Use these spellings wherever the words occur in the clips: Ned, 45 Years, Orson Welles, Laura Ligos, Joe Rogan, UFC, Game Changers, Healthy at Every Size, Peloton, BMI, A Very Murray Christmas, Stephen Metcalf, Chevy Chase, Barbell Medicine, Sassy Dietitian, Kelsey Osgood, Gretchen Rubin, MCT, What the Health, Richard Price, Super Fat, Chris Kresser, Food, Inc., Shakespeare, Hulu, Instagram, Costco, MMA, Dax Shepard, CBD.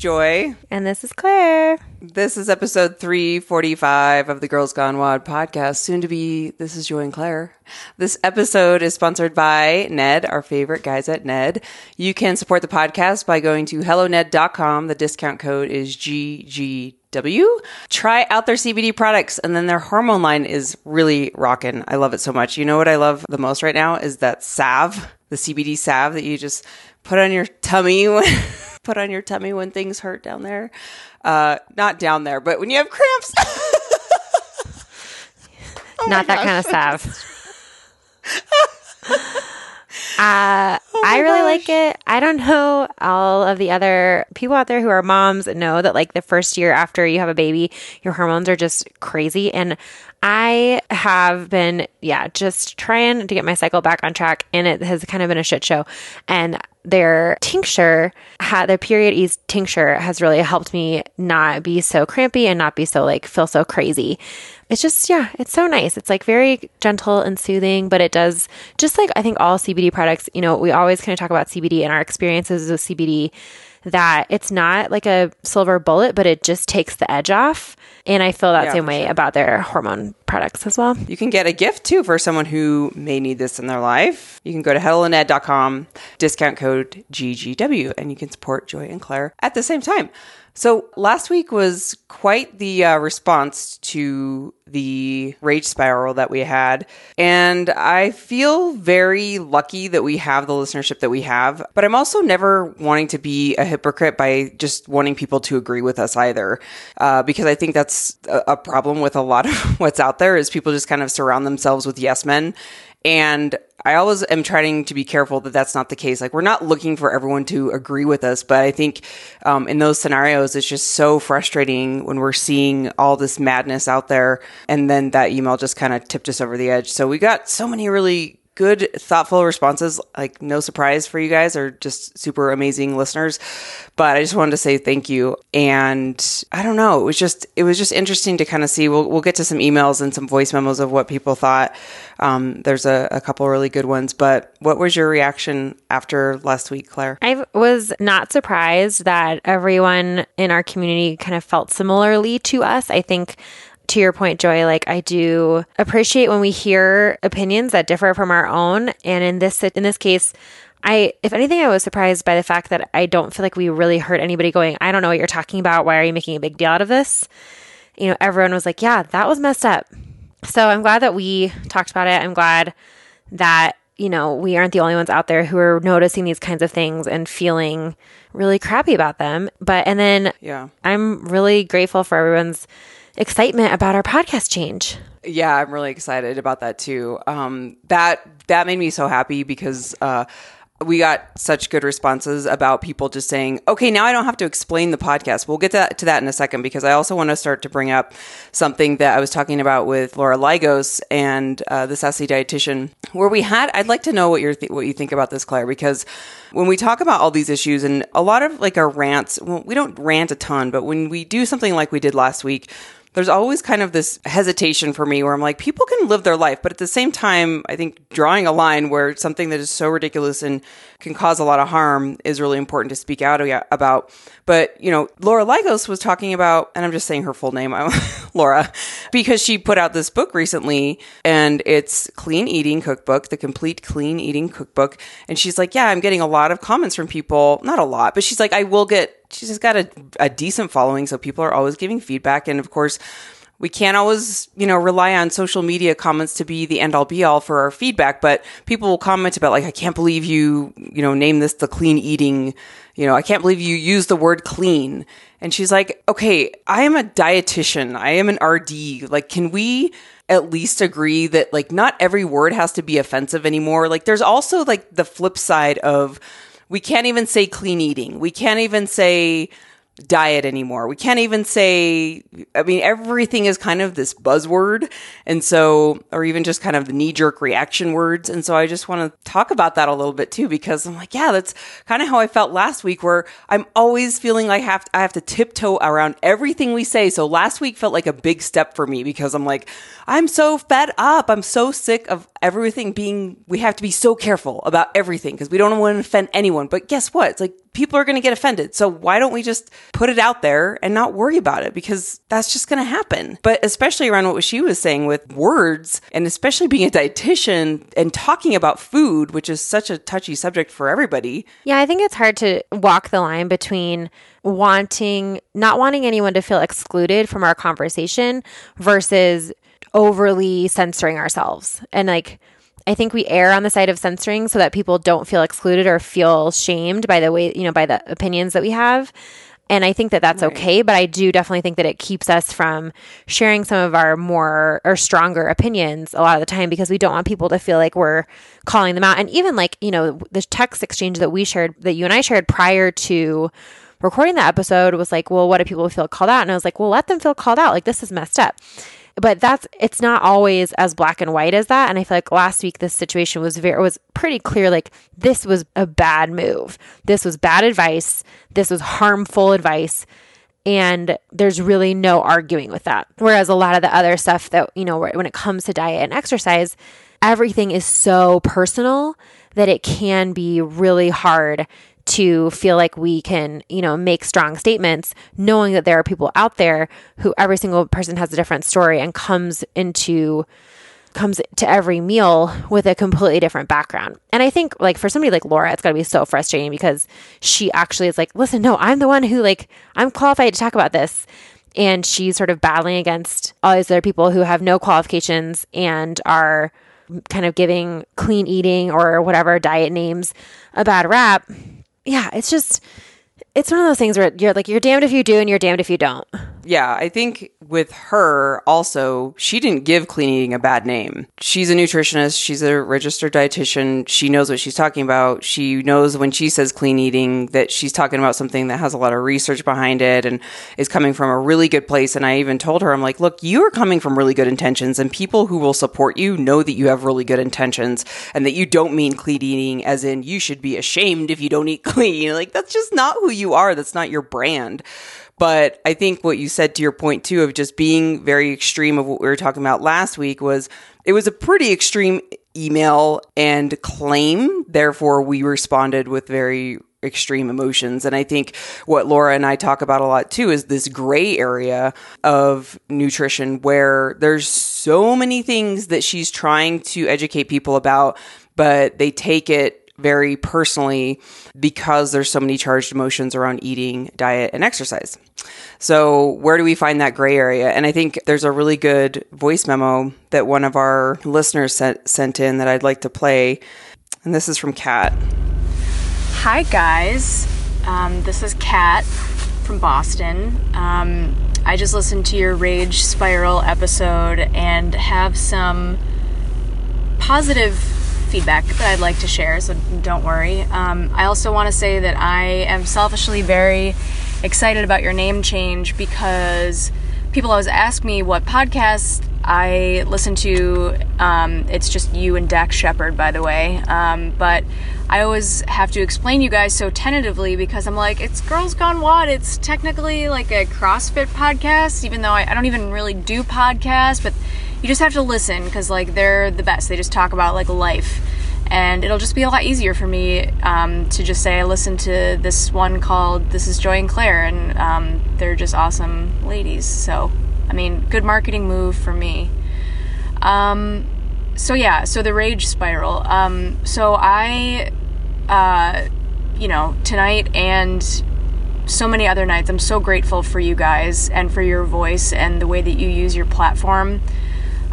Joy. And this is Claire. This is episode 345 of the Girls Gone Wild podcast, soon to be This Is Joy and Claire. This episode is sponsored by Ned, our favorite guys at Ned. You can support the podcast by going to helloned.com. The discount code is GGW. Try out their CBD products, and then their hormone line is really rocking. I love it so much. You know what I love the most right now is that salve, the CBD salve that you just put on your tummy when... Put on your tummy when things hurt down there. Not down there, but when you have cramps. Oh not that gosh. Kind of salve. I really like it. I don't know, all of the other people out there who are moms know that like the first year after you have a baby, your hormones are just crazy. And I have been, just trying to get my cycle back on track, and it has kind of been a shit show. And their tincture, their period ease tincture has really helped me not be so crampy and not be so like feel so crazy. It's just, it's so nice. It's like very gentle and soothing, but it does just like, I think all CBD products, you know, we always kind of talk about CBD and our experiences with CBD, that it's not like a silver bullet, but it just takes the edge off. And I feel that same way about their hormone products as well. You can get a gift too for someone who may need this in their life. You can go to helloned.com, discount code GGW, and you can support Joy and Claire at the same time. So last week was quite the response to the rage spiral that we had. And I feel very lucky that we have the listenership that we have. But I'm also never wanting to be a hypocrite by just wanting people to agree with us either. Because I think that's a problem with a lot of what's out there is people just kind of surround themselves with yes men. And I always am trying to be careful that that's not the case. Like, we're not looking for everyone to agree with us, but I think in those scenarios, it's just so frustrating when we're seeing all this madness out there. And then that email just kind of tipped us over the edge. So we got so many really good, thoughtful responses. Like, no surprise for you guys are just super amazing listeners. But I just wanted to say thank you. And I don't know, it was just interesting to kind of see. We'll get to some emails and some voice memos of what people thought. There's a couple really good ones. But what was your reaction after last week, Claire? I was not surprised that everyone in our community kind of felt similarly to us. I think, to your point, Joy, like, I do appreciate when we hear opinions that differ from our own. And in this case, if anything, I was surprised by the fact that I don't feel like we really hurt anybody going, I don't know what you're talking about. Why are you making a big deal out of this? You know, everyone was like, yeah, that was messed up. So I'm glad that we talked about it. I'm glad that, you know, we aren't the only ones out there who are noticing these kinds of things and feeling really crappy about them. I'm really grateful for everyone's excitement about our podcast change. Yeah, I'm really excited about that too. That made me so happy because we got such good responses about people just saying, okay, now I don't have to explain the podcast. We'll get to that in a second, because I also want to start to bring up something that I was talking about with Laura Ligos and the Sassy Dietitian, where we had, I'd like to know what you think about this, Claire, because when we talk about all these issues and a lot of like our rants, well, we don't rant a ton, but when we do something like we did last week, there's always kind of this hesitation for me where I'm like, people can live their life. But at the same time, I think drawing a line where something that is so ridiculous and can cause a lot of harm is really important to speak out about. But, you know, Laura Ligos was talking about, and I'm just saying her full name, Laura, because she put out this book recently, and it's Clean Eating Cookbook, the complete Clean Eating Cookbook. And she's like, yeah, I'm getting a lot of comments from people, not a lot, but she's like, she's just got a decent following, so people are always giving feedback. And of course, we can't always, you know, rely on social media comments to be the end-all be-all for our feedback, but people will comment about like, I can't believe you know, name this the clean eating, you know, I can't believe you use the word clean. And she's like, okay, I am a dietitian. I am an RD. Like, can we at least agree that like not every word has to be offensive anymore? Like, there's also like the flip side of, we can't even say clean eating. We can't even say diet anymore. We can't even say, I mean, everything is kind of this buzzword. And so, or even just kind of the knee-jerk reaction words. And so I just want to talk about that a little bit too, because I'm like, yeah, that's kind of how I felt last week, where I'm always feeling like I have to tiptoe around everything we say. So last week felt like a big step for me, because I'm like, I'm so fed up. I'm so sick of everything we have to be so careful about everything, because we don't want to offend anyone. But guess what? It's like, people are going to get offended. So why don't we just put it out there and not worry about it? Because that's just going to happen. But especially around what she was saying with words, and especially being a dietitian and talking about food, which is such a touchy subject for everybody. Yeah, I think it's hard to walk the line between not wanting anyone to feel excluded from our conversation versus overly censoring ourselves. And I think we err on the side of censoring so that people don't feel excluded or feel shamed by the way, by the opinions that we have. And I think that that's okay, but I do definitely think that it keeps us from sharing some of our more or stronger opinions a lot of the time, because we don't want people to feel like we're calling them out. And even the text exchange that we shared, that you and I shared prior to recording the episode, was like, well, what if people feel called out? And I was like, well, let them feel called out. Like, this is messed up. But it's not always as black and white as that. And I feel like last week, this situation was pretty clear. Like, this was a bad move. This was bad advice. This was harmful advice. And there's really no arguing with that. Whereas a lot of the other stuff that, when it comes to diet and exercise, everything is so personal that it can be really hard to feel like we can, make strong statements, knowing that there are people out there who every single person has a different story and comes to every meal with a completely different background. And I think for somebody like Laura, it's gotta be so frustrating, because she actually is like, listen, no, I'm the one who I'm qualified to talk about this. And she's sort of battling against all these other people who have no qualifications and are kind of giving clean eating or whatever diet names a bad rap. Yeah, it's one of those things where you're like, you're damned if you do and you're damned if you don't. Yeah, I think with her also, she didn't give clean eating a bad name. She's a nutritionist. She's a registered dietitian. She knows what she's talking about. She knows when she says clean eating that she's talking about something that has a lot of research behind it and is coming from a really good place. And I even told her, I'm like, look, you are coming from really good intentions, and people who will support you know that you have really good intentions and that you don't mean clean eating as in you should be ashamed if you don't eat clean. Like, that's just not who you are. That's not your brand. But I think what you said, to your point too, of just being very extreme of what we were talking about last week, it was a pretty extreme email and claim. Therefore, we responded with very extreme emotions. And I think what Laura and I talk about a lot too is this gray area of nutrition where there's so many things that she's trying to educate people about, but they take it very personally because there's so many charged emotions around eating, diet, and exercise. So where do we find that gray area? And I think there's a really good voice memo that one of our listeners sent in that I'd like to play. And this is from Kat. Hi, guys. This is Kat from Boston. I just listened to your Rage Spiral episode and have some positive feedback that I'd like to share, so don't worry. I also want to say that I am selfishly very excited about your name change, because people always ask me what podcast I listen to. It's just you and Dax Shepard, by the way. But I always have to explain you guys so tentatively, because I'm like, it's Girls Gone Wild. It's technically like a CrossFit podcast, even though I don't even really do podcasts, but you just have to listen, because they're the best. They just talk about life, and it'll just be a lot easier for me to just say I listened to this one called This is Joy and Claire, and they're just awesome ladies. So, I mean, good marketing move for me. So the Rage Spiral. So I, tonight and so many other nights, I'm so grateful for you guys and for your voice and the way that you use your platform.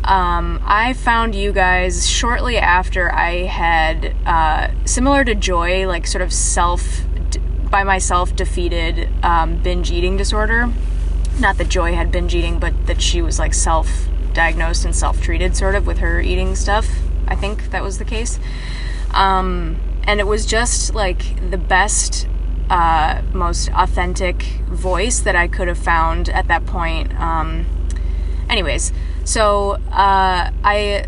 I found you guys shortly after I had, similar to Joy, sort of by myself defeated, binge eating disorder. Not that Joy had binge eating, but that she was self-diagnosed and self-treated sort of with her eating stuff. I think that was the case. And it was just the best, most authentic voice that I could have found at that point. Anyways, so I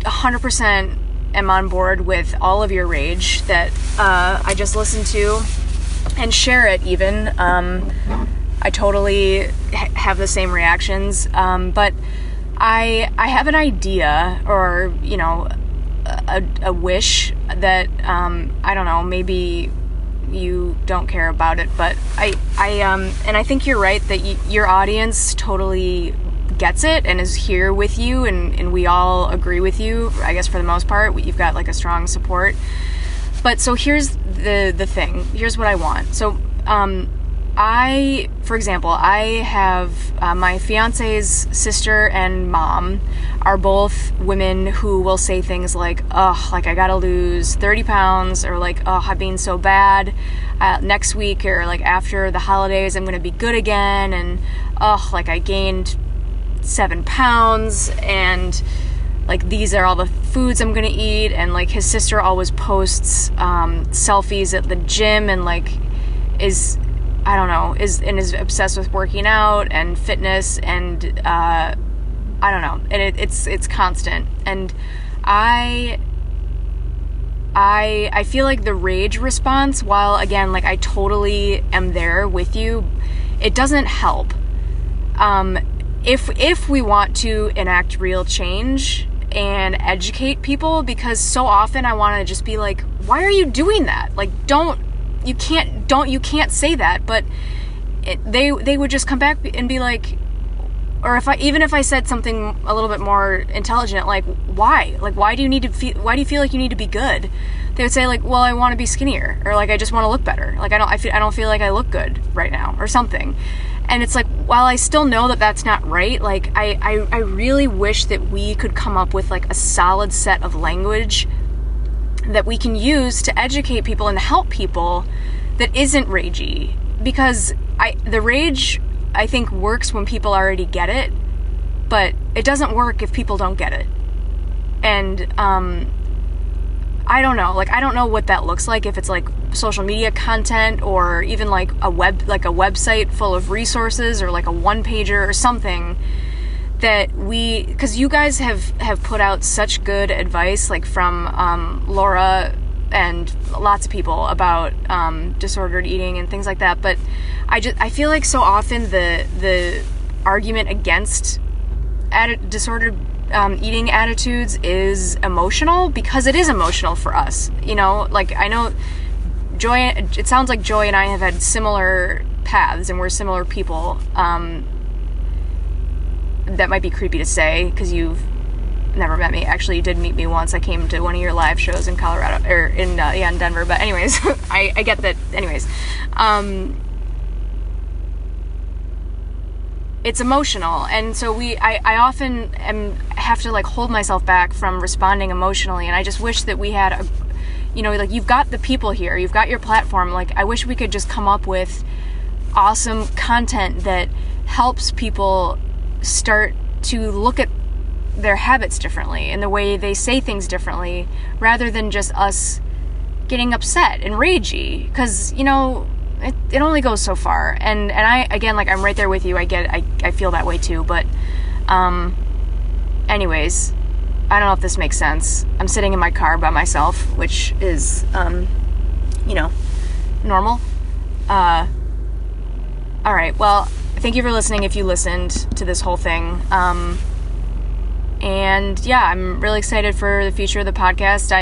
100% am on board with all of your rage that I just listened to, and share it even. I totally have the same reactions, but I have an idea, or a wish that I don't know, maybe you don't care about it. But I think you're right that your audience totally gets it and is here with you, and we all agree with you, I guess, for the most part. You've got like a strong support. But so here's the thing. Here's what I want. So for example, I have my fiance's sister and mom are both women who will say things like, "Oh, like I gotta lose 30 pounds," or like, "Oh, I've been so bad next week," or like, "After the holidays, I'm gonna be good again," and "Oh, like I gained 7 pounds," and like, "These are all the foods I'm gonna eat," and like his sister always posts selfies at the gym and like is obsessed with working out and fitness, and and it's constant. And I feel like the rage response, while again, like I totally am there with you, it doesn't help. If we want to enact real change and educate people, because so often I want to just be like, "Why are you doing that? Like, you can't say that." But they would just come back and be like, or even if I said something a little bit more intelligent, like, "Why? Like, why do you feel like you need to be good?" They would say like, "Well, I want to be skinnier," or like, "I just want to look better. Like, I don't feel like I look good right now," or something. And it's like, while I still know that that's not right, like I really wish that we could come up with like a solid set of language that we can use to educate people and help people that isn't ragey. Because the rage, I think, works when people already get it, but it doesn't work if people don't get it. And I don't know. Like, I don't know what that looks like, if it's like social media content, or even like a website full of resources, or like a one-pager or something that because you guys have put out such good advice, like from Laura and lots of people about disordered eating and things like that. But I feel like so often the argument against disordered eating attitudes is emotional, because it is emotional for us, you know. Like, I know Joy, it sounds like Joy and I have had similar paths, and we're similar people. That might be creepy to say, because you've never met me. Actually, you did meet me once. I came to one of your live shows in Colorado, or in Denver. But anyways, I get that. Anyways, it's emotional, and so I often have to like hold myself back from responding emotionally, and I just wish that we had a, you know, like, you've got the people here, you've got your platform. Like, I wish we could just come up with awesome content that helps people start to look at their habits differently and the way they say things differently, rather than just us getting upset and ragey, because, you know, it only goes so far. And I, again, like, I'm right there with you. I feel that way too. But anyways, I don't know if this makes sense. I'm sitting in my car by myself, which is, you know, normal. All right. Well, thank you for listening, if you listened to this whole thing. And yeah, I'm really excited for the future of the podcast.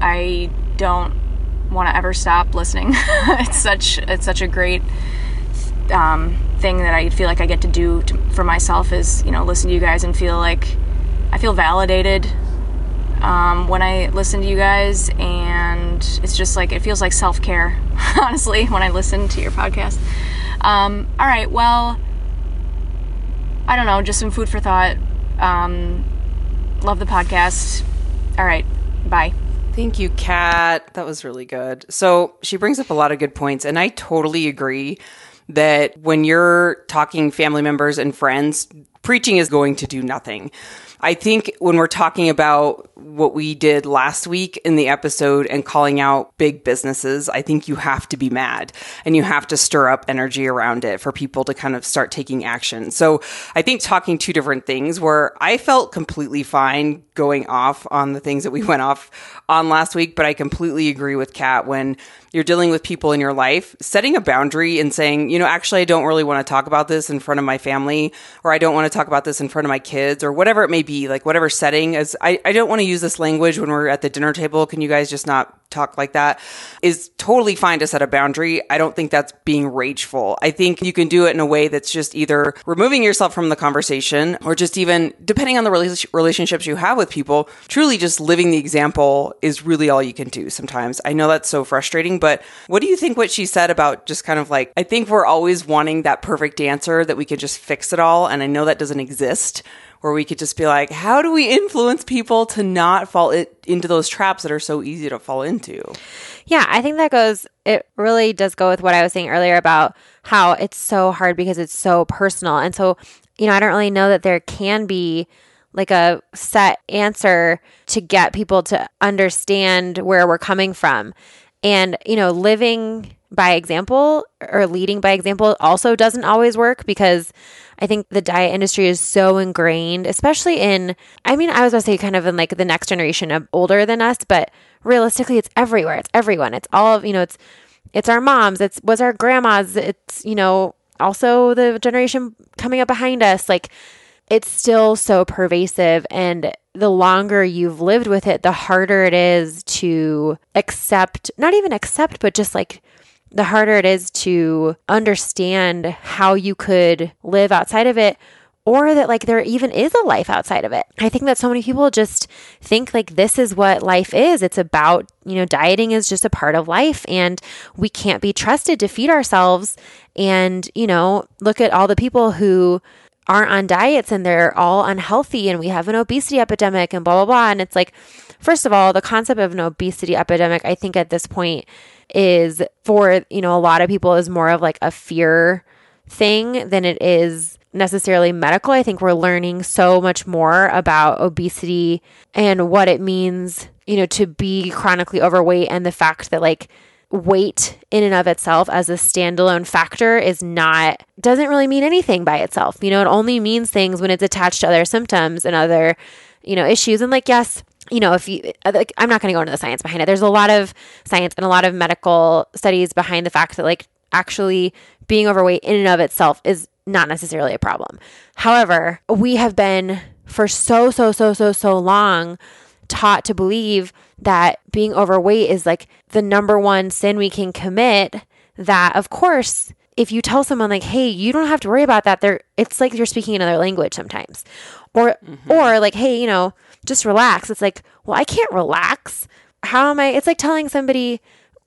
I don't want to ever stop listening. It's such a great thing that I feel like I get to do for myself, is, you know, listen to you guys and feel like I feel validated when I listen to you guys. And it's just like, it feels like self-care, honestly, when I listen to your podcast. All right, well, I don't know, just some food for thought. Love the podcast. All right, bye. Thank you, Kat. That was really good. So she brings up a lot of good points, and I totally agree that when you're talking family members and friends, preaching is going to do nothing. I think when we're talking about what we did last week in the episode and calling out big businesses, I think you have to be mad and you have to stir up energy around it for people to kind of start taking action. So I think talking two different things, where I felt completely fine going off on the things that we went off on last week, but I completely agree with Kat. When you're dealing with people in your life, setting a boundary and saying, you know, actually, I don't really want to talk about this in front of my family, or I don't want to talk about this in front of my kids, or whatever it may be, like whatever setting is, I don't want to use this language when we're at the dinner table. Can you guys just not talk like that, is totally fine to set a boundary. I don't think that's being rageful. I think you can do it in a way that's just either removing yourself from the conversation or just even, depending on the relationships you have with people, truly just living the example is really all you can do sometimes. I know that's so frustrating, but what do you think what she said about just kind of like, I think we're always wanting that perfect answer that we could just fix it all. And I know that doesn't exist. Or we could just be like, how do we influence people to not fall into those traps that are so easy to fall into? Yeah, I think that goes, it really does go with what I was saying earlier about how it's so hard because it's so personal. And so, you know, I don't really know that there can be like a set answer to get people to understand where we're coming from. And, you know, living by example or leading by example also doesn't always work, because I think the diet industry is so ingrained, especially in, I mean, I was going to say kind of in like the next generation of older than us, but realistically it's everywhere. It's everyone. It's all of, you know, it's our moms. It was our grandmas. It's, you know, also the generation coming up behind us. Like, it's still so pervasive, and the longer you've lived with it, the harder it is to accept, not even accept, but just like the harder it is to understand how you could live outside of it, or that like there even is a life outside of it. I think that so many people just think like this is what life is. It's about, you know, dieting is just a part of life, and we can't be trusted to feed ourselves. And, you know, look at all the people who aren't on diets and they're all unhealthy, and we have an obesity epidemic and blah, blah, blah. And it's like, first of all, the concept of an obesity epidemic, I think at this point is for, you know, a lot of people is more of like a fear thing than it is necessarily medical. I think we're learning so much more about obesity and what it means, you know, to be chronically overweight, and the fact that like weight in and of itself as a standalone factor is not, doesn't really mean anything by itself. You know, it only means things when it's attached to other symptoms and other, you know, issues. And like, yes, you know, if you, like, I'm not going to go into the science behind it. There's a lot of science and a lot of medical studies behind the fact that like actually being overweight in and of itself is not necessarily a problem. However, we have been for so long taught to believe that being overweight is like the number one sin we can commit, that of course, if you tell someone like, hey, you don't have to worry about that, they're, it's like you're speaking another language sometimes. Or or like, hey, you know, just relax. It's like, well, I can't relax. How am I? It's like telling somebody,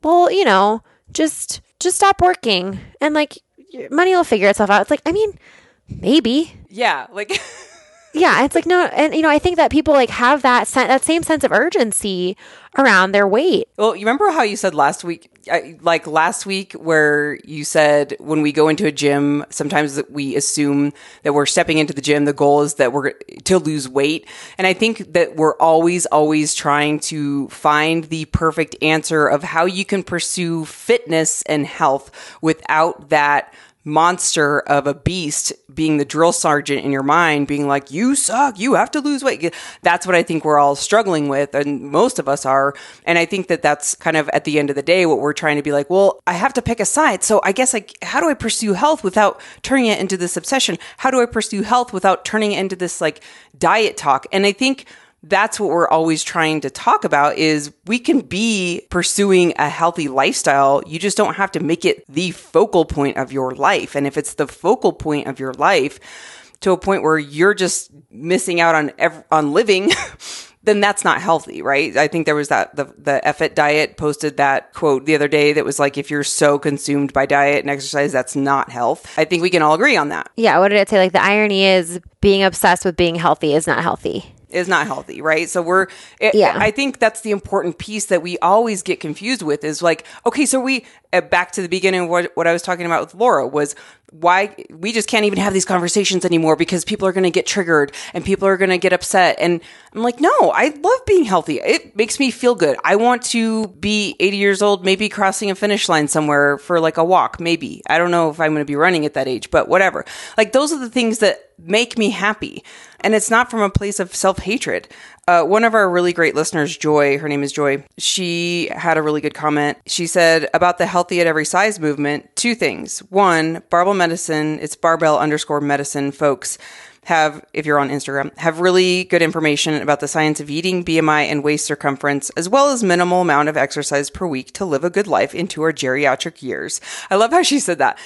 well, you know, just stop working and like your money will figure itself out. It's like, I mean, maybe. Yeah. Like yeah, it's like, no. And, you know, I think that people like have that same sense of urgency around their weight. Well, you remember how you said last week where you said when we go into a gym, sometimes that we assume that we're stepping into the gym, the goal is that we're to lose weight. And I think that we're always trying to find the perfect answer of how you can pursue fitness and health without that monster of a beast being the drill sergeant in your mind, being like, you suck, you have to lose weight. That's what I think we're all struggling with. And most of us are. And I think that that's kind of at the end of the day, what we're trying to be like, well, I have to pick a side. So I guess like, how do I pursue health without turning it into this obsession? How do I pursue health without turning it into this like diet talk? And I think that's what we're always trying to talk about is we can be pursuing a healthy lifestyle. You just don't have to make it the focal point of your life. And if it's the focal point of your life to a point where you're just missing out on living, then that's not healthy, right? I think there was that, the F It Diet posted that quote the other day that was like, if you're so consumed by diet and exercise, that's not health. I think we can all agree on that. Yeah. What did it say? Like the irony is being obsessed with being healthy is not healthy. Right? So I think that's the important piece that we always get confused with is like, okay, so we, back to the beginning, what I was talking about with Laura was why we just can't even have these conversations anymore because people are going to get triggered and people are going to get upset. And I'm like, no, I love being healthy. It makes me feel good. I want to be 80 years old, maybe crossing a finish line somewhere for like a walk, maybe. I don't know if I'm going to be running at that age, but whatever. Like those are the things that make me happy. And it's not from a place of self-hatred. One of our really great listeners, Joy, her name is Joy, she had a really good comment. She said about the Healthy at Every Size movement, two things. One, Barbell Medicine, it's barbell _medicine, folks, if you're on Instagram, have really good information about the science of eating, BMI, and waist circumference, as well as minimal amount of exercise per week to live a good life into our geriatric years. I love how she said that.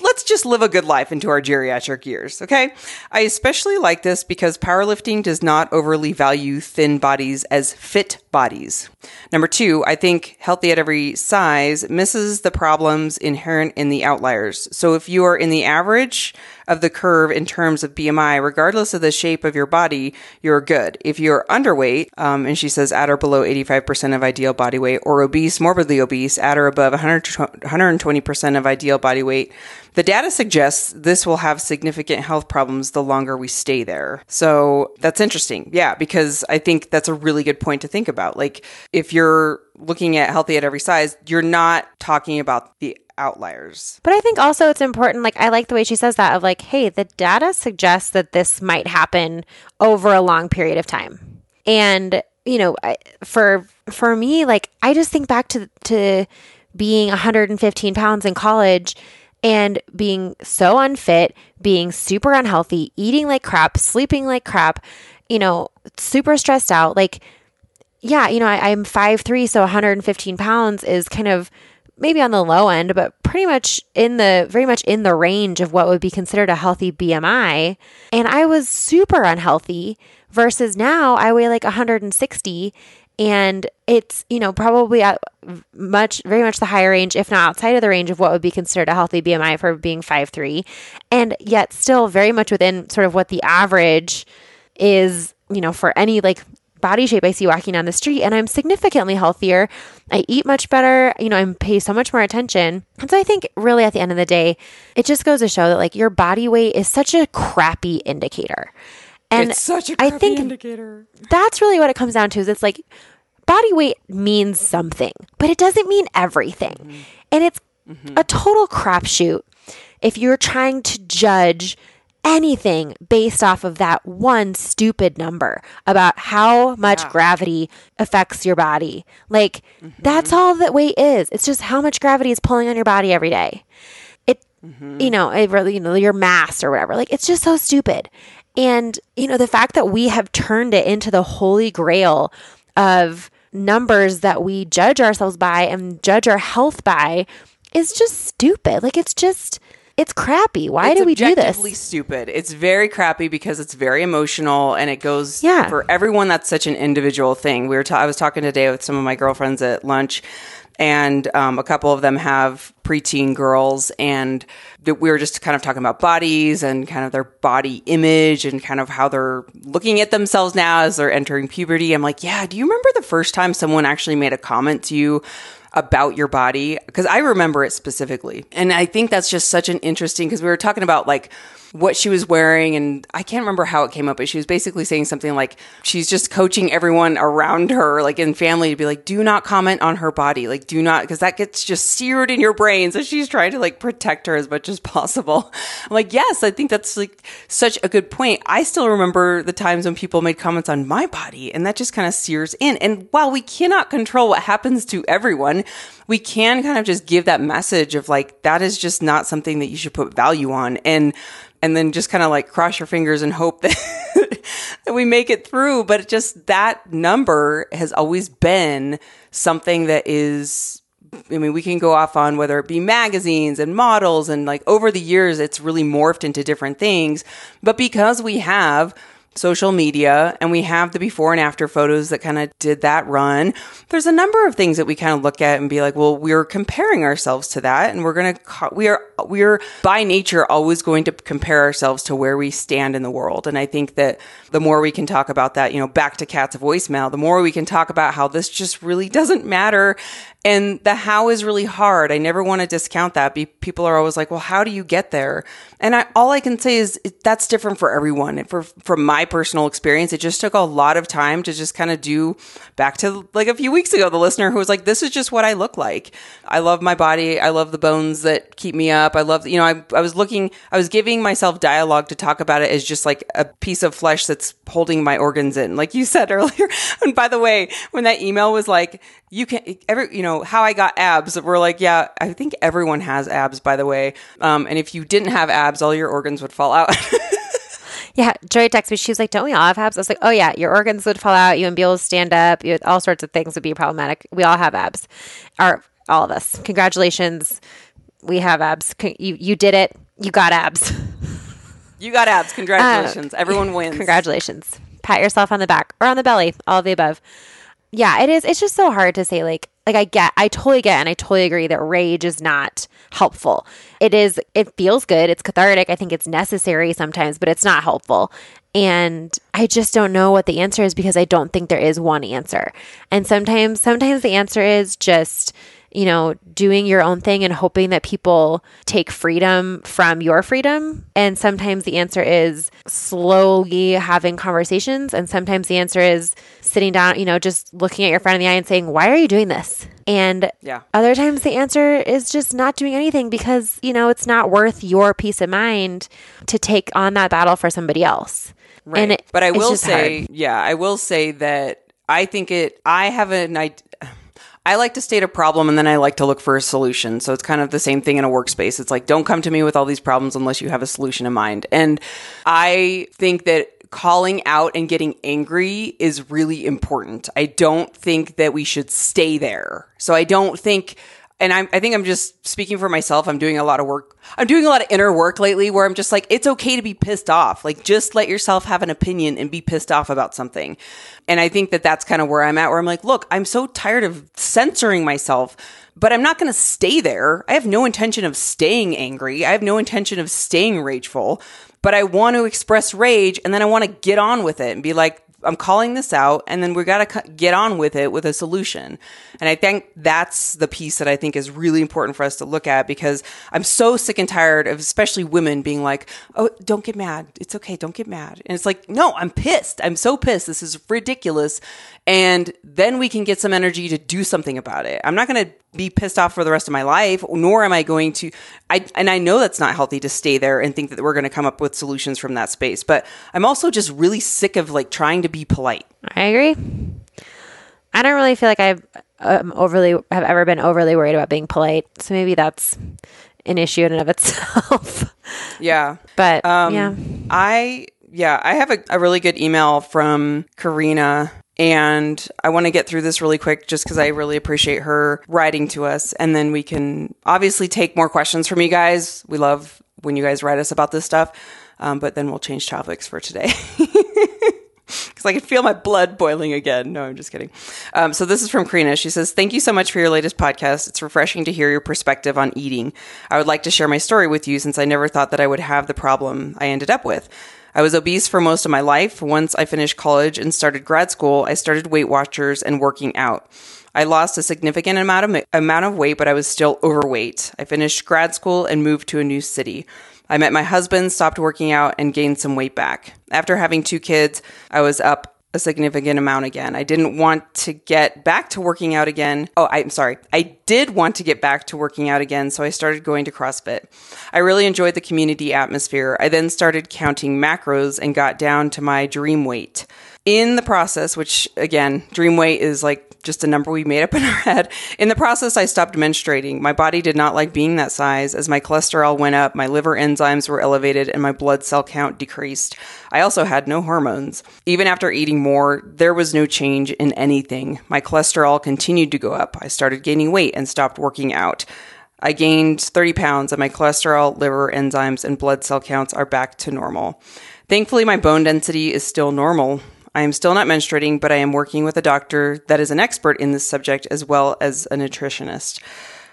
Let's just live a good life into our geriatric years, okay? I especially like this because powerlifting does not overly value thin bodies as fit bodies. Number two, I think Healthy at Every Size misses the problems inherent in the outliers. So if you are in the average of the curve in terms of BMI, regardless of the shape of your body, you're good. If you're underweight, and she says at or below 85% of ideal body weight, or obese, morbidly obese, at or above 120% of ideal body weight, the data suggests this will have significant health problems the longer we stay there. So that's interesting. Yeah, because I think that's a really good point to think about. Like if you're looking at Healthy at Every Size, you're not talking about the outliers. But I think also it's important, like I like the way she says that of like, hey, the data suggests that this might happen over a long period of time. And, you know, for me, like I just think back to being 115 pounds in college and being so unfit, being super unhealthy, eating like crap, sleeping like crap, you know, super stressed out. Like, yeah, you know, I'm 5'3", so 115 pounds is kind of maybe on the low end, but pretty much very much in the range of what would be considered a healthy BMI. And I was super unhealthy versus now I weigh like 160. And it's, you know, probably at very much the high range, if not outside of the range of what would be considered a healthy BMI for being 5'3", and yet still very much within sort of what the average is, you know, for any like body shape I see walking down the street. And I'm significantly healthier. I eat much better. You know, I pay so much more attention. And so I think really at the end of the day, it just goes to show that like your body weight is such a crappy indicator. And it's such a crappy indicator. That's really what it comes down to is it's like body weight means something, but it doesn't mean everything. Mm-hmm. And it's a total crapshoot if you're trying to judge anything based off of that one stupid number about how much gravity affects your body. Like that's all that weight is. It's just how much gravity is pulling on your body every day. It, you know, it really, you know, your mass or whatever, like it's just so stupid. And, you know, the fact that we have turned it into the holy grail of numbers that we judge ourselves by and judge our health by is just stupid. Like, it's just, it's crappy. Why do we do this? It's objectively stupid. It's very crappy because it's very emotional and it goes for everyone. That's such an individual thing. I was talking today with some of my girlfriends at lunch. And a couple of them have preteen girls, and we were just kind of talking about bodies and kind of their body image and kind of how they're looking at themselves now as they're entering puberty. I'm like, yeah, do you remember the first time someone actually made a comment to you about your body? Because I remember it specifically. And I think that's just such an interesting, because we were talking about like what she was wearing, and I can't remember how it came up, but she was basically saying something like she's just coaching everyone around her, like in family, to be like, do not comment on her body. Like, do not, because that gets just seared in your brain. So she's trying to like protect her as much as possible. I'm like, yes, I think that's like such a good point. I still remember the times when people made comments on my body, and that just kind of sears in. And while we cannot control what happens to everyone, we can kind of just give that message of like, that is just not something that you should put value on. And then just kind of like cross your fingers and hope that, that we make it through. But just that number has always been something that is, I mean, we can go off on whether it be magazines and models, and like over the years, it's really morphed into different things. But because we have social media and we have the before and after photos that kind of did that run, there's a number of things that we kind of look at and be like, well, we're comparing ourselves to that, and we're by nature always going to compare ourselves to where we stand in the world. And I think that the more we can talk about that, you know, back to Kat's voicemail, the more we can talk about how this just really doesn't matter. And the how is really hard. I never want to discount that. People are always like, well, how do you get there? And all I can say is that's different for everyone. And from my personal experience, it just took a lot of time to just kind of do, back to like a few weeks ago, the listener who was like, this is just what I look like. I love my body. I love the bones that keep me up. I love, you know, I was giving myself dialogue to talk about it as just like a piece of flesh that's holding my organs in, like you said earlier. And by the way, when that email was like, you know, how I got abs. We're like, yeah, I think everyone has abs, by the way. And if you didn't have abs, all your organs would fall out. Yeah, Joy texted me. She was like, don't we all have abs? I was like, oh yeah, your organs would fall out. You wouldn't be able to stand up. All sorts of things would be problematic. We all have abs. All of us. Congratulations. We have abs. You did it. You got abs. You got abs. Congratulations. Everyone wins. Congratulations. Pat yourself on the back or on the belly. All of the above. Yeah, it is. It's just so hard to say like I totally get and I totally agree that rage is not helpful. It feels good. It's cathartic. I think it's necessary sometimes, but it's not helpful. And I just don't know what the answer is because I don't think there is one answer. And sometimes the answer is just, doing your own thing and hoping that people take freedom from your freedom. And sometimes the answer is slowly having conversations. And sometimes the answer is sitting down, just looking at your friend in the eye and saying, why are you doing this? And other times the answer is just not doing anything because, it's not worth your peace of mind to take on that battle for somebody else. Right. And I will say that I think I have an idea. I like to state a problem and then I like to look for a solution. So it's kind of the same thing in a workspace. It's like, don't come to me with all these problems unless you have a solution in mind. And I think that calling out and getting angry is really important. I don't think that we should stay there. So I don't think... And I think I'm just speaking for myself. I'm doing a lot of work. I'm doing a lot of inner work lately where I'm just like, it's okay to be pissed off. Like, just let yourself have an opinion and be pissed off about something. And I think that that's kind of where I'm at, where I'm like, look, I'm so tired of censoring myself, but I'm not going to stay there. I have no intention of staying angry. I have no intention of staying rageful, but I want to express rage. And then I want to get on with it and be like, I'm calling this out, and then we got to get on with it with a solution. And I think that's the piece that I think is really important for us to look at, because I'm so sick and tired of especially women being like, oh, don't get mad. It's okay. Don't get mad. And it's like, no, I'm pissed. I'm so pissed. This is ridiculous. And then we can get some energy to do something about it. I'm not going to be pissed off for the rest of my life, nor am I going to, and I know that's not healthy to stay there and think that we're going to come up with solutions from that space. But I'm also just really sick of trying to be polite. I agree. I don't really feel like I've ever been overly worried about being polite. So maybe that's an issue in and of itself. Yeah. But I have a really good email from Karina. And I want to get through this really quick just because I really appreciate her writing to us. And then we can obviously take more questions from you guys. We love when you guys write us about this stuff. But then we'll change topics for today. Because I can feel my blood boiling again. No, I'm just kidding. So this is from Karina. She says, thank you so much for your latest podcast. It's refreshing to hear your perspective on eating. I would like to share my story with you since I never thought that I would have the problem I ended up with. I was obese for most of my life. Once I finished college and started grad school, I started Weight Watchers and working out. I lost a significant amount of weight, but I was still overweight. I finished grad school and moved to a new city. I met my husband, stopped working out, and gained some weight back. After having 2 kids, I was up a significant amount again. I didn't want to get back to working out again. Oh, I'm sorry. I did want to get back to working out again, so I started going to CrossFit. I really enjoyed the community atmosphere. I then started counting macros and got down to my dream weight. In the process, which again, dream weight is like just a number we made up in our head. In the process, I stopped menstruating. My body did not like being that size. As my cholesterol went up, my liver enzymes were elevated and my blood cell count decreased. I also had no hormones. Even after eating more, there was no change in anything. My cholesterol continued to go up. I started gaining weight and stopped working out. I gained 30 pounds and my cholesterol, liver enzymes, and blood cell counts are back to normal. Thankfully, my bone density is still normal. I am still not menstruating, but I am working with a doctor that is an expert in this subject as well as a nutritionist.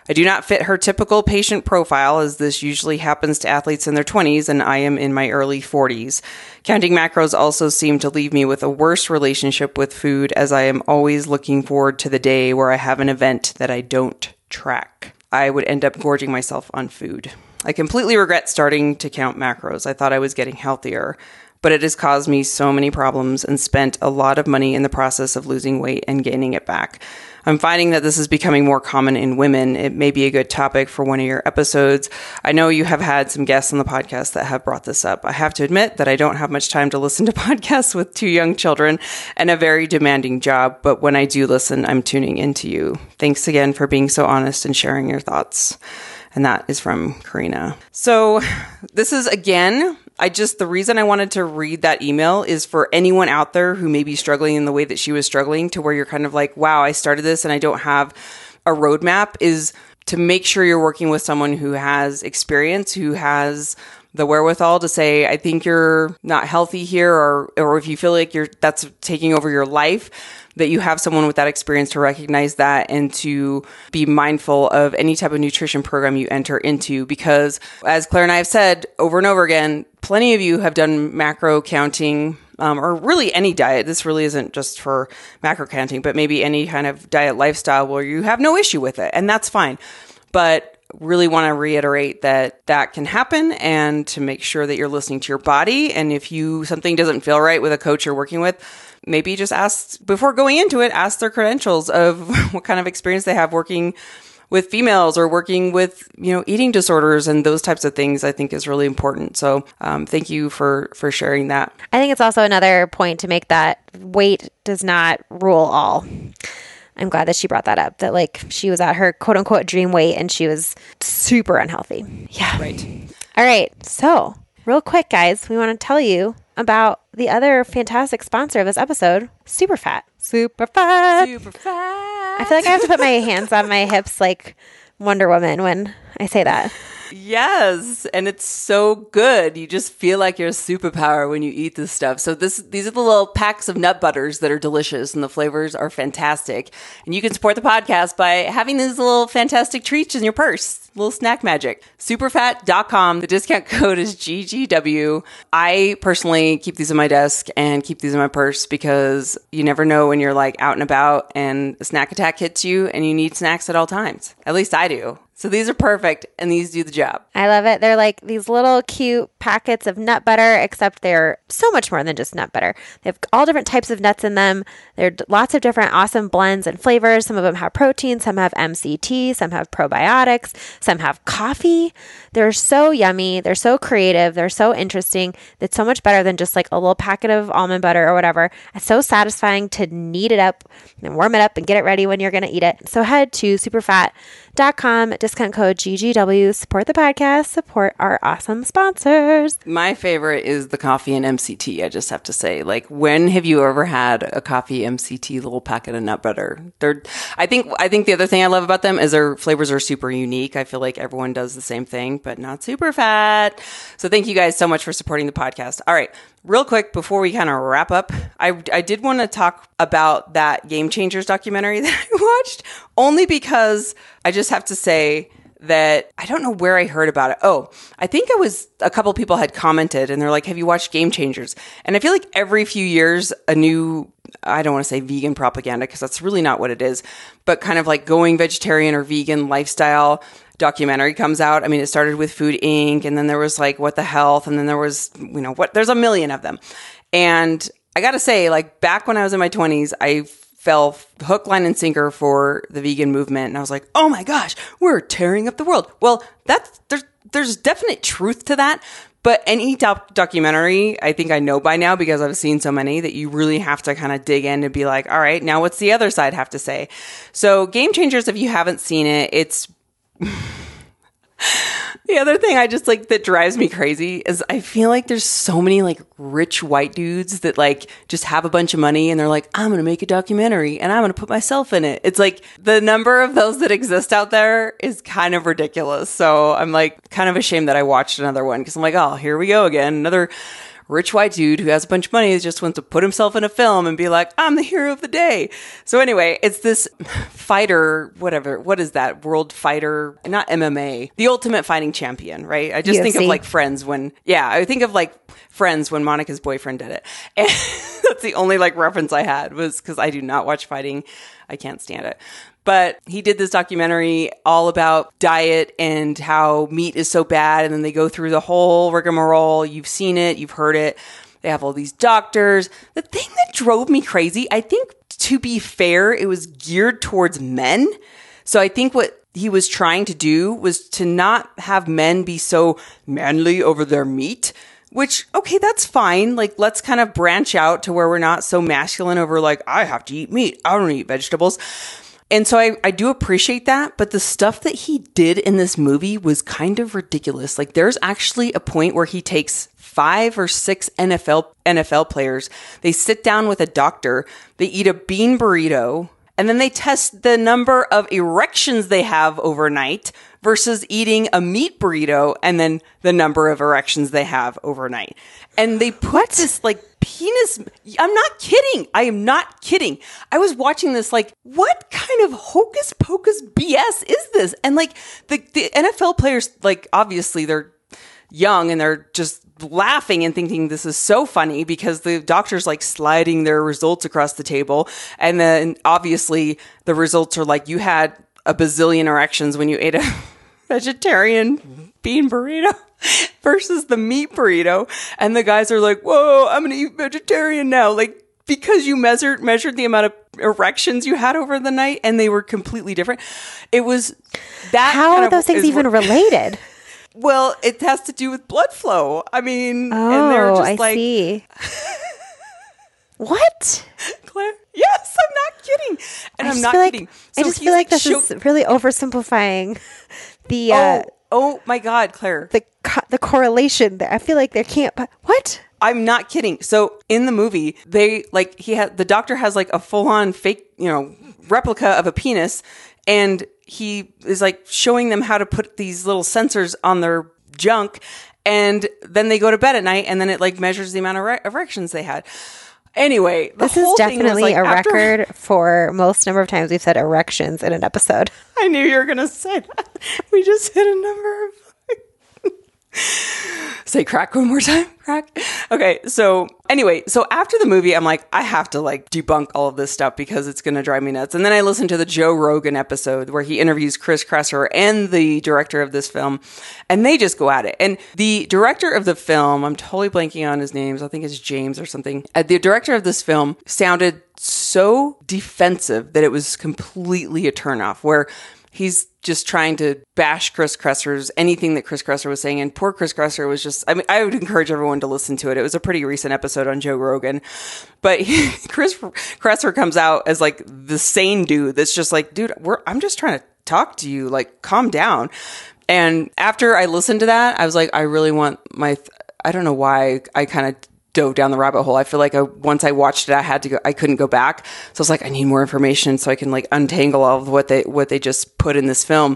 I do not fit her typical patient profile, as this usually happens to athletes in their 20s, and I am in my early 40s. Counting macros also seemed to leave me with a worse relationship with food, as I am always looking forward to the day where I have an event that I don't track. I would end up gorging myself on food. I completely regret starting to count macros. I thought I was getting healthier, but it has caused me so many problems and spent a lot of money in the process of losing weight and gaining it back. I'm finding that this is becoming more common in women. It may be a good topic for one of your episodes. I know you have had some guests on the podcast that have brought this up. I have to admit that I don't have much time to listen to podcasts with 2 young children and a very demanding job, but when I do listen, I'm tuning into you. Thanks again for being so honest and sharing your thoughts. And that is from Karina. So this is, again, the reason I wanted to read that email is for anyone out there who may be struggling in the way that she was struggling, to where you're kind of like, wow, I started this and I don't have a roadmap, is to make sure you're working with someone who has experience, who has the wherewithal to say, I think you're not healthy here, or if you feel like that's taking over your life, that you have someone with that experience to recognize that and to be mindful of any type of nutrition program you enter into. Because as Claire and I have said over and over again, plenty of you have done macro counting, or really any diet. This really isn't just for macro counting, but maybe any kind of diet lifestyle where you have no issue with it. And that's fine. But really want to reiterate that can happen, and to make sure that you're listening to your body. And if something doesn't feel right with a coach you're working with, maybe just ask before going into it, ask their credentials of what kind of experience they have working with females or working with, eating disorders and those types of things, I think is really important. So thank you for sharing that. I think it's also another point to make, that weight does not rule all. I'm glad that she brought that up, that like she was at her quote unquote dream weight and she was super unhealthy. Yeah. Right. All right. So real quick, guys, we want to tell you about the other fantastic sponsor of this episode, Super Fat. Super Fat. Super Fat. I feel like I have to put my hands on my hips like Wonder Woman when I say that. Yes. And it's so good. You just feel like you're a superpower when you eat this stuff. So these are the little packs of nut butters that are delicious, and the flavors are fantastic. And you can support the podcast by having these little fantastic treats in your purse. Little snack magic. Superfat.com. The discount code is GGW. I personally keep these on my desk and keep these in my purse, because you never know when you're like out and about and a snack attack hits you and you need snacks at all times. At least I do. So these are perfect, and these do the job. I love it. They're like these little cute packets of nut butter, except they're so much more than just nut butter. They have all different types of nuts in them. There are lots of different awesome blends and flavors. Some of them have protein, some have MCT, some have probiotics, some have coffee. They're so yummy. They're so creative. They're so interesting. It's so much better than just like a little packet of almond butter or whatever. It's so satisfying to knead it up and warm it up and get it ready when you're going to eat it. So head to superfat.com. Discount code GGW. Support the podcast. Support our awesome sponsors. My favorite is the coffee and MCT. I just have to say, like, when have you ever had a coffee MCT little packet of nut butter? I think the other thing I love about them is their flavors are super unique. I feel like everyone does the same thing, but not Super Fat. So thank you guys so much for supporting the podcast. All right. Real quick, before we kind of wrap up, I did want to talk about that Game Changers documentary that I watched, only because I just have to say that I don't know where I heard about it. Oh, I think a couple people had commented and they're like, have you watched Game Changers? And I feel like every few years, a new, I don't want to say vegan propaganda, because that's really not what it is, but kind of like going vegetarian or vegan lifestyle documentary comes out. I mean, it started with Food, Inc., and then there was like What the Health, and then there was, there's a million of them. And I got to say, like, back when I was in my 20s, I fell hook, line, and sinker for the vegan movement. And I was like, oh my gosh, we're tearing up the world. Well, there's definite truth to that. But any documentary, I think I know by now, because I've seen so many, that you really have to kind of dig in and be like, all right, now what's the other side have to say? So Game Changers, if you haven't seen it, it's the other thing I just like that drives me crazy is I feel like there's so many like rich white dudes that like just have a bunch of money and they're like, I'm going to make a documentary and I'm going to put myself in it. It's like the number of those that exist out there is kind of ridiculous. So I'm like kind of ashamed that I watched another one, because I'm like, oh, here we go again. Another rich white dude who has a bunch of money just wants to put himself in a film and be like, I'm the hero of the day. So anyway, it's this fighter, whatever. What is that? World fighter, not MMA, the ultimate fighting champion, right? I just UFC. Think of like Friends when, I think of like Friends when Monica's boyfriend did it. And that's the only like reference I had, was because I do not watch fighting. I can't stand it. But he did this documentary all about diet and how meat is so bad. And then they go through the whole rigmarole. You've seen it. You've heard it. They have all these doctors. The thing that drove me crazy, I think, to be fair, it was geared towards men. So I think what he was trying to do was to not have men be so manly over their meat. Which, okay, that's fine. Like, let's kind of branch out to where we're not so masculine over like, I have to eat meat. I don't eat vegetables. And so I do appreciate that. But the stuff that he did in this movie was kind of ridiculous. Like, there's actually a point where he takes 5 or 6 NFL players. They sit down with a doctor, they eat a bean burrito, and then they test the number of erections they have overnight versus eating a meat burrito and then the number of erections they have overnight. And they put this like penis. I'm not kidding. I am not kidding. I was watching this like, what kind of hocus pocus BS is this? And like the NFL players, like obviously they're young and they're just laughing and thinking this is so funny because the doctor's like sliding their results across the table. And then obviously the results are like, you had a bazillion erections when you ate a vegetarian bean burrito versus the meat burrito. And the guys are like, whoa, I'm going to eat vegetarian now. Like, because you measured the amount of erections you had over the night and they were completely different. It was that. How are those things even related? Well, it has to do with blood flow. I mean, and they're just I see. What? Claire? Yes, I'm not kidding. And I'm not kidding. So I just feel like this is really oversimplifying the... oh my God, Claire. The correlation there. I feel like there can't... What? I'm not kidding. So in the movie, they like the doctor has like a full-on fake, you know, replica of a penis, and he is like showing them how to put these little sensors on their junk, and then they go to bed at night, and then it like measures the amount of erections they had. Anyway, this is definitely like, a record for most number of times we've said erections in an episode. I knew you were going to say that. We just hit a number of... Say crack one more time. Crack. Okay. So anyway, so after the movie, I'm like, I have to like debunk all of this stuff because it's going to drive me nuts. And then I listened to the Joe Rogan episode where he interviews Chris Kresser and the director of this film, and they just go at it. And the director of the film, I'm totally blanking on his name. I think it's James or something. The director of this film sounded so defensive that it was completely a turnoff, where he's just trying to bash Chris Kresser's anything that Chris Kresser was saying. And poor Chris Kresser was just, I mean, I would encourage everyone to listen to it. It was a pretty recent episode on Joe Rogan, but Chris Kresser comes out as like the sane dude. That's just like, dude, I'm just trying to talk to you. Like, calm down. And after I listened to that, I was like, I really want my, I don't know why I kind of dove down the rabbit hole. I feel like once I watched it, I had to go, I couldn't go back. So I was like, I need more information so I can like untangle all of what they just put in this film.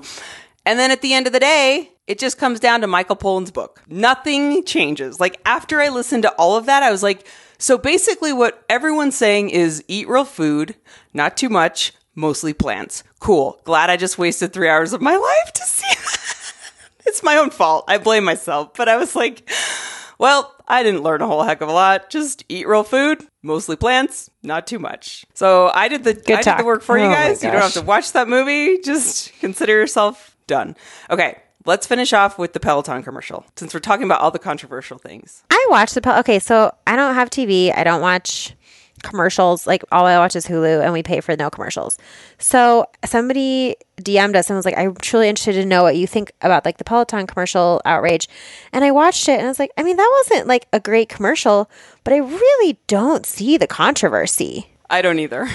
And then at the end of the day, it just comes down to Michael Pollan's book. Nothing changes. Like after I listened to all of that, I was like, so basically what everyone's saying is eat real food, not too much, mostly plants. Cool. Glad I just wasted 3 hours of my life to see that. It's my own fault. I blame myself. But I was like, well, I didn't learn a whole heck of a lot. Just eat real food, mostly plants, not too much. So I did the work for you guys. You don't have to watch that movie. Just consider yourself done. Okay, let's finish off with the Peloton commercial since we're talking about all the controversial things. I watch the Peloton. Okay, so I don't have TV. I don't watch commercials. Like all I watch is Hulu, and we pay for no commercials. So somebody DM'd us and was like, I'm truly interested to know what you think about like the Peloton commercial outrage. And I watched it and I was like, I mean, that wasn't like a great commercial, but I really don't see the controversy. I don't either.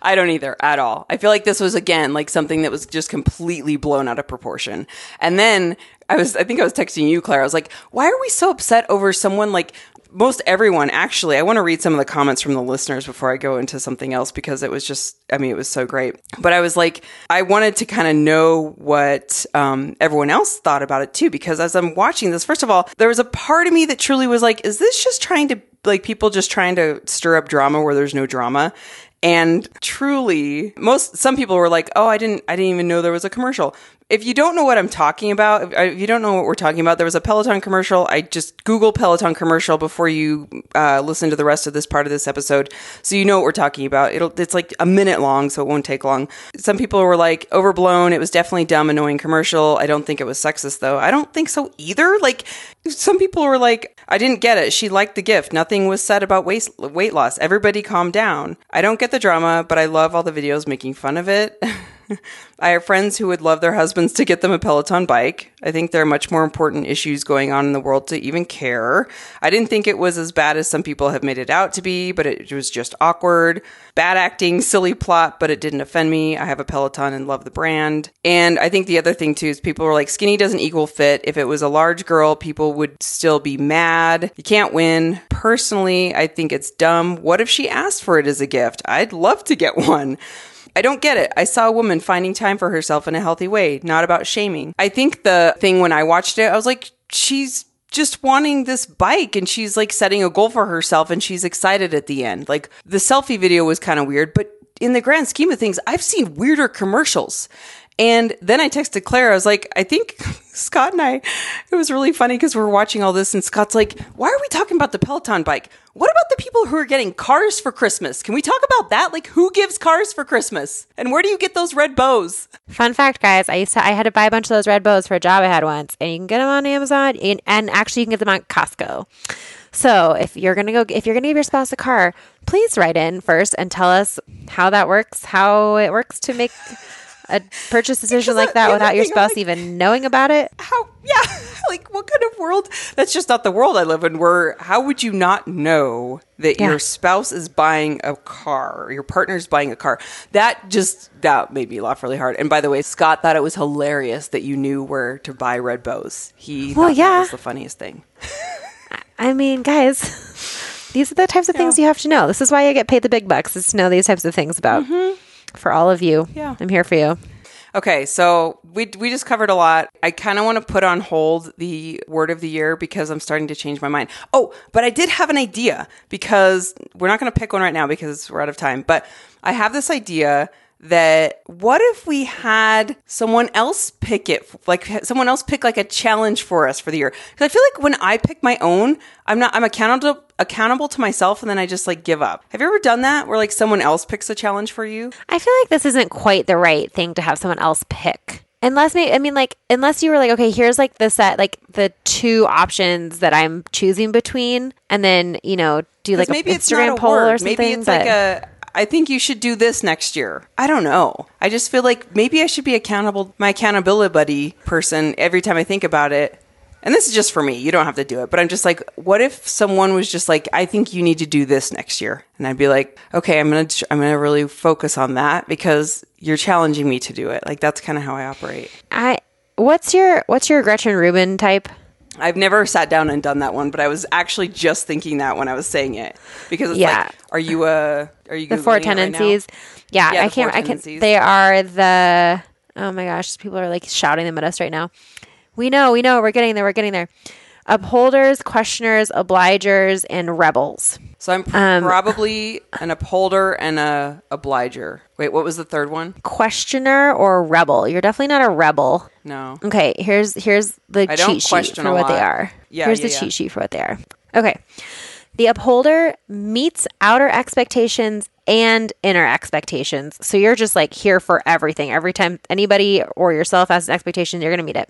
I don't either at all. I feel like this was, again, like something that was just completely blown out of proportion. And then I think I was texting you, Claire. I was like, why are we so upset over someone like most everyone, actually? I want to read some of the comments from the listeners before I go into something else, because it was just, I mean, it was so great. But I was like, I wanted to kind of know what everyone else thought about it too, because as I'm watching this, first of all, there was a part of me that truly was like, is this just trying to, like, people just trying to stir up drama where there's no drama? And truly, some people were like, oh, I didn't even know there was a commercial. If you don't know what I'm talking about, if you don't know what we're talking about, there was a Peloton commercial. I just Google Peloton commercial before you listen to the rest of this part of this episode, so you know what we're talking about. It's like a minute long, so it won't take long. Some people were like, overblown. It was definitely dumb, annoying commercial. I don't think it was sexist, though. I don't think so either. Like, some people were like, I didn't get it. She liked the gift. Nothing was said about weight loss. Everybody calm down. I don't get the drama, but I love all the videos making fun of it. I have friends who would love their husbands to get them a Peloton bike. I think there are much more important issues going on in the world to even care. I didn't think it was as bad as some people have made it out to be, but it was just awkward. Bad acting, silly plot, but it didn't offend me. I have a Peloton and love the brand. And I think the other thing too is people were like, skinny doesn't equal fit. If it was a large girl, people would still be mad. You can't win. Personally, I think it's dumb. What if she asked for it as a gift? I'd love to get one. I don't get it. I saw a woman finding time for herself in a healthy way, not about shaming. I think the thing when I watched it, I was like, she's just wanting this bike and she's like setting a goal for herself and she's excited at the end. Like the selfie video was kind of weird, but in the grand scheme of things, I've seen weirder commercials. And then I texted Claire. I was like, I think Scott and I, it was really funny because we're watching all this and Scott's like, why are we talking about the Peloton bike? What about the people who are getting cars for Christmas? Can we talk about that? Like, who gives cars for Christmas? And where do you get those red bows? Fun fact, guys, I had to buy a bunch of those red bows for a job I had once. And you can get them on Amazon and actually you can get them on Costco. So if you're going to give your spouse a car, please write in first and tell us how it works to make a purchase decision like that without your spouse even knowing about it? Like what kind of world? That's just not the world I live in. How would you not know that your spouse is buying a car, or your partner's buying a car? That made me laugh really hard. And by the way, Scott thought it was hilarious that you knew where to buy red bows. He thought that was the funniest thing. I mean, guys, these are the types of things you have to know. This is why I get paid the big bucks, is to know these types of things about. Mm-hmm. For all of you. Yeah. I'm here for you. Okay, so we just covered a lot. I kind of want to put on hold the word of the year because I'm starting to change my mind. Oh, but I did have an idea, because we're not going to pick one right now because we're out of time. But I have this idea that what if we had someone else pick it? Like someone else pick like a challenge for us for the year. Because I feel like when I pick my own, I'm accountable to myself, and then I just like give up. Have you ever done that where like someone else picks a challenge for you? I feel like this isn't quite the right thing to have someone else pick. Unless you were like, okay, here's like the set, like the two options that I'm choosing between, and then, you know, do like maybe an Instagram poll or something. Maybe it's like I think you should do this next year. I don't know. I just feel like maybe I should be accountable, my accountability buddy person, every time I think about it. And this is just for me. You don't have to do it. But I'm just like, what if someone was just like, I think you need to do this next year? And I'd be like, okay, I'm going to really focus on that because you're challenging me to do it. Like, that's kind of how I operate. What's your Gretchen Rubin type? I've never sat down and done that one, but I was actually just thinking that when I was saying it, because it's like, are you the four tendencies? Right, yeah, I can't. They are the, oh my gosh, people are like shouting them at us right now. We know, we're getting there. Upholders, questioners, obligers, and rebels. So I'm probably an upholder and a obliger. Wait, what was the third one? Questioner or rebel. You're definitely not a rebel. No. Okay, here's the cheat sheet for what they are. Yeah, here's the cheat sheet for what they are. Okay. The upholder meets outer expectations and inner expectations. So you're just like here for everything. Every time anybody or yourself has an expectation, you're going to meet it.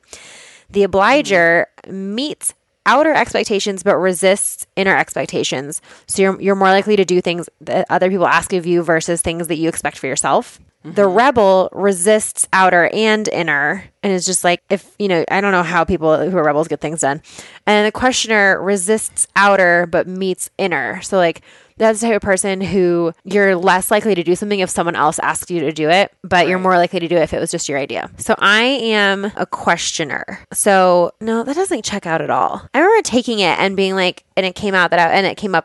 The obliger meets outer expectations but resists inner expectations. So you're more likely to do things that other people ask of you versus things that you expect for yourself. Mm-hmm. The rebel resists outer and inner and is just like, if you know, I don't know how people who are rebels get things done. And the questioner resists outer but meets inner. So like that's the type of person who you're less likely to do something if someone else asks you to do it, but right. You're more likely to do it if it was just your idea. So I am a questioner. So no, that doesn't check out at all. I remember taking it and being like, it came up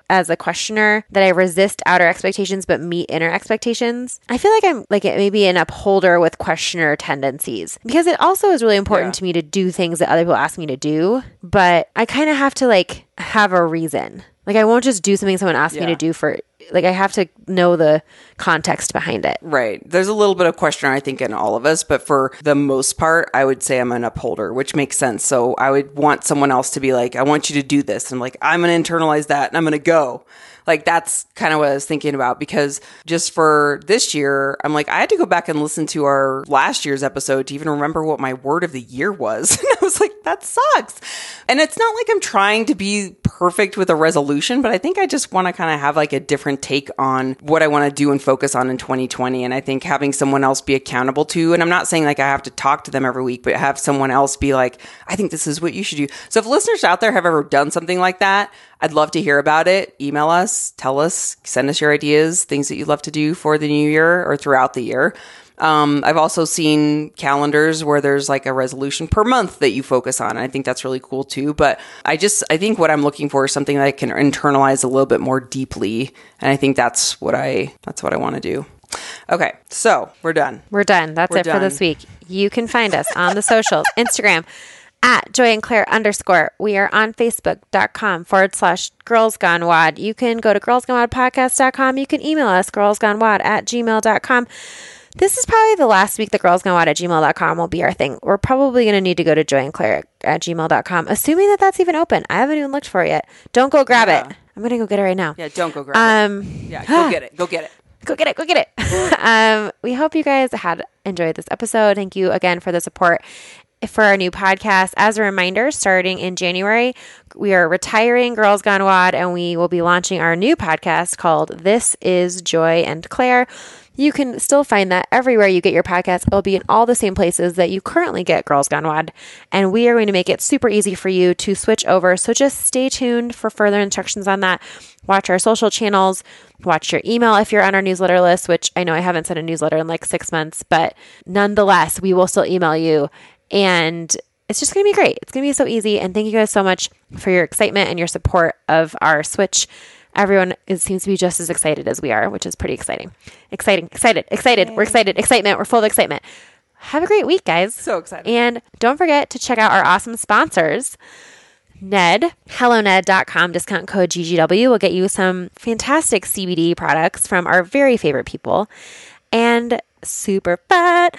as a questioner that I resist outer expectations, but meet inner expectations. I feel like I'm like it may be an upholder with questioner tendencies, because it also is really important to me to do things that other people ask me to do, but I kind of have to like have a reason. Like, I won't just do something someone asks me to do for, like, I have to know the context behind it. Right. There's a little bit of questioner, I think, in all of us, but for the most part, I would say I'm an upholder, which makes sense. So I would want someone else to be like, I want you to do this. And I'm like, I'm going to internalize that and I'm going to go. Like, that's kind of what I was thinking about, because just for this year, I'm like, I had to go back and listen to our last year's episode to even remember what my word of the year was. And I was like, that sucks. And it's not like I'm trying to be perfect with a resolution, but I think I just want to kind of have like a different take on what I want to do and focus on in 2020. And I think having someone else be accountable to, and I'm not saying like I have to talk to them every week, but have someone else be like, I think this is what you should do. So if listeners out there have ever done something like that, I'd love to hear about it. Email us, tell us, send us your ideas, things that you'd love to do for the new year or throughout the year. I've also seen calendars where there's like a resolution per month that you focus on. And I think that's really cool too. But I think what I'm looking for is something that I can internalize a little bit more deeply. And I think that's what I want to do. Okay. So we're done. That's it for this week. You can find us on the socials, Instagram, at @JoyandClaire_. We are on Facebook.com/GirlsGoneWad. You can go to girlsgonewodpodcast.com. You can email us girlsgonewad@gmail.com. This is probably the last week that girlsgonewad@gmail.com will be our thing. We're probably going to need to go to joyandclaire@gmail.com, assuming that that's even open. I haven't even looked for it yet. Don't go grab it. I'm going to go get it right now. Yeah, don't go grab it. Yeah, go get it. Go get it. Go get it. We hope you guys had enjoyed this episode. Thank you again for the support for our new podcast. As a reminder, starting in January, we are retiring Girls Gone Wad, and we will be launching our new podcast called This Is Joy and Claire. You can still find that everywhere you get your podcast. It'll be in all the same places that you currently get Girls Gone Wad. And we are going to make it super easy for you to switch over. So just stay tuned for further instructions on that. Watch our social channels. Watch your email if you're on our newsletter list, which I know I haven't sent a newsletter in like 6 months. But nonetheless, we will still email you. And it's just going to be great. It's going to be so easy. And thank you guys so much for your excitement and your support of our switch. Everyone seems to be just as excited as we are, which is pretty exciting. Excited. Yay. We're excited. Excitement. We're full of excitement. Have a great week, guys. So excited. And don't forget to check out our awesome sponsors. Ned, helloned.com, discount code GGW will get you some fantastic CBD products from our very favorite people. And Super Fat,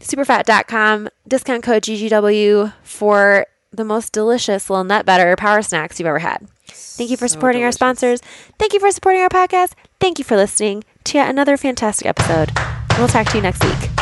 superfat.com, discount code GGW for the most delicious little nut butter power snacks you've ever had. Thank you for supporting our sponsors. Thank you for supporting our podcast. Thank you for listening to yet another fantastic episode. We'll talk to you next week.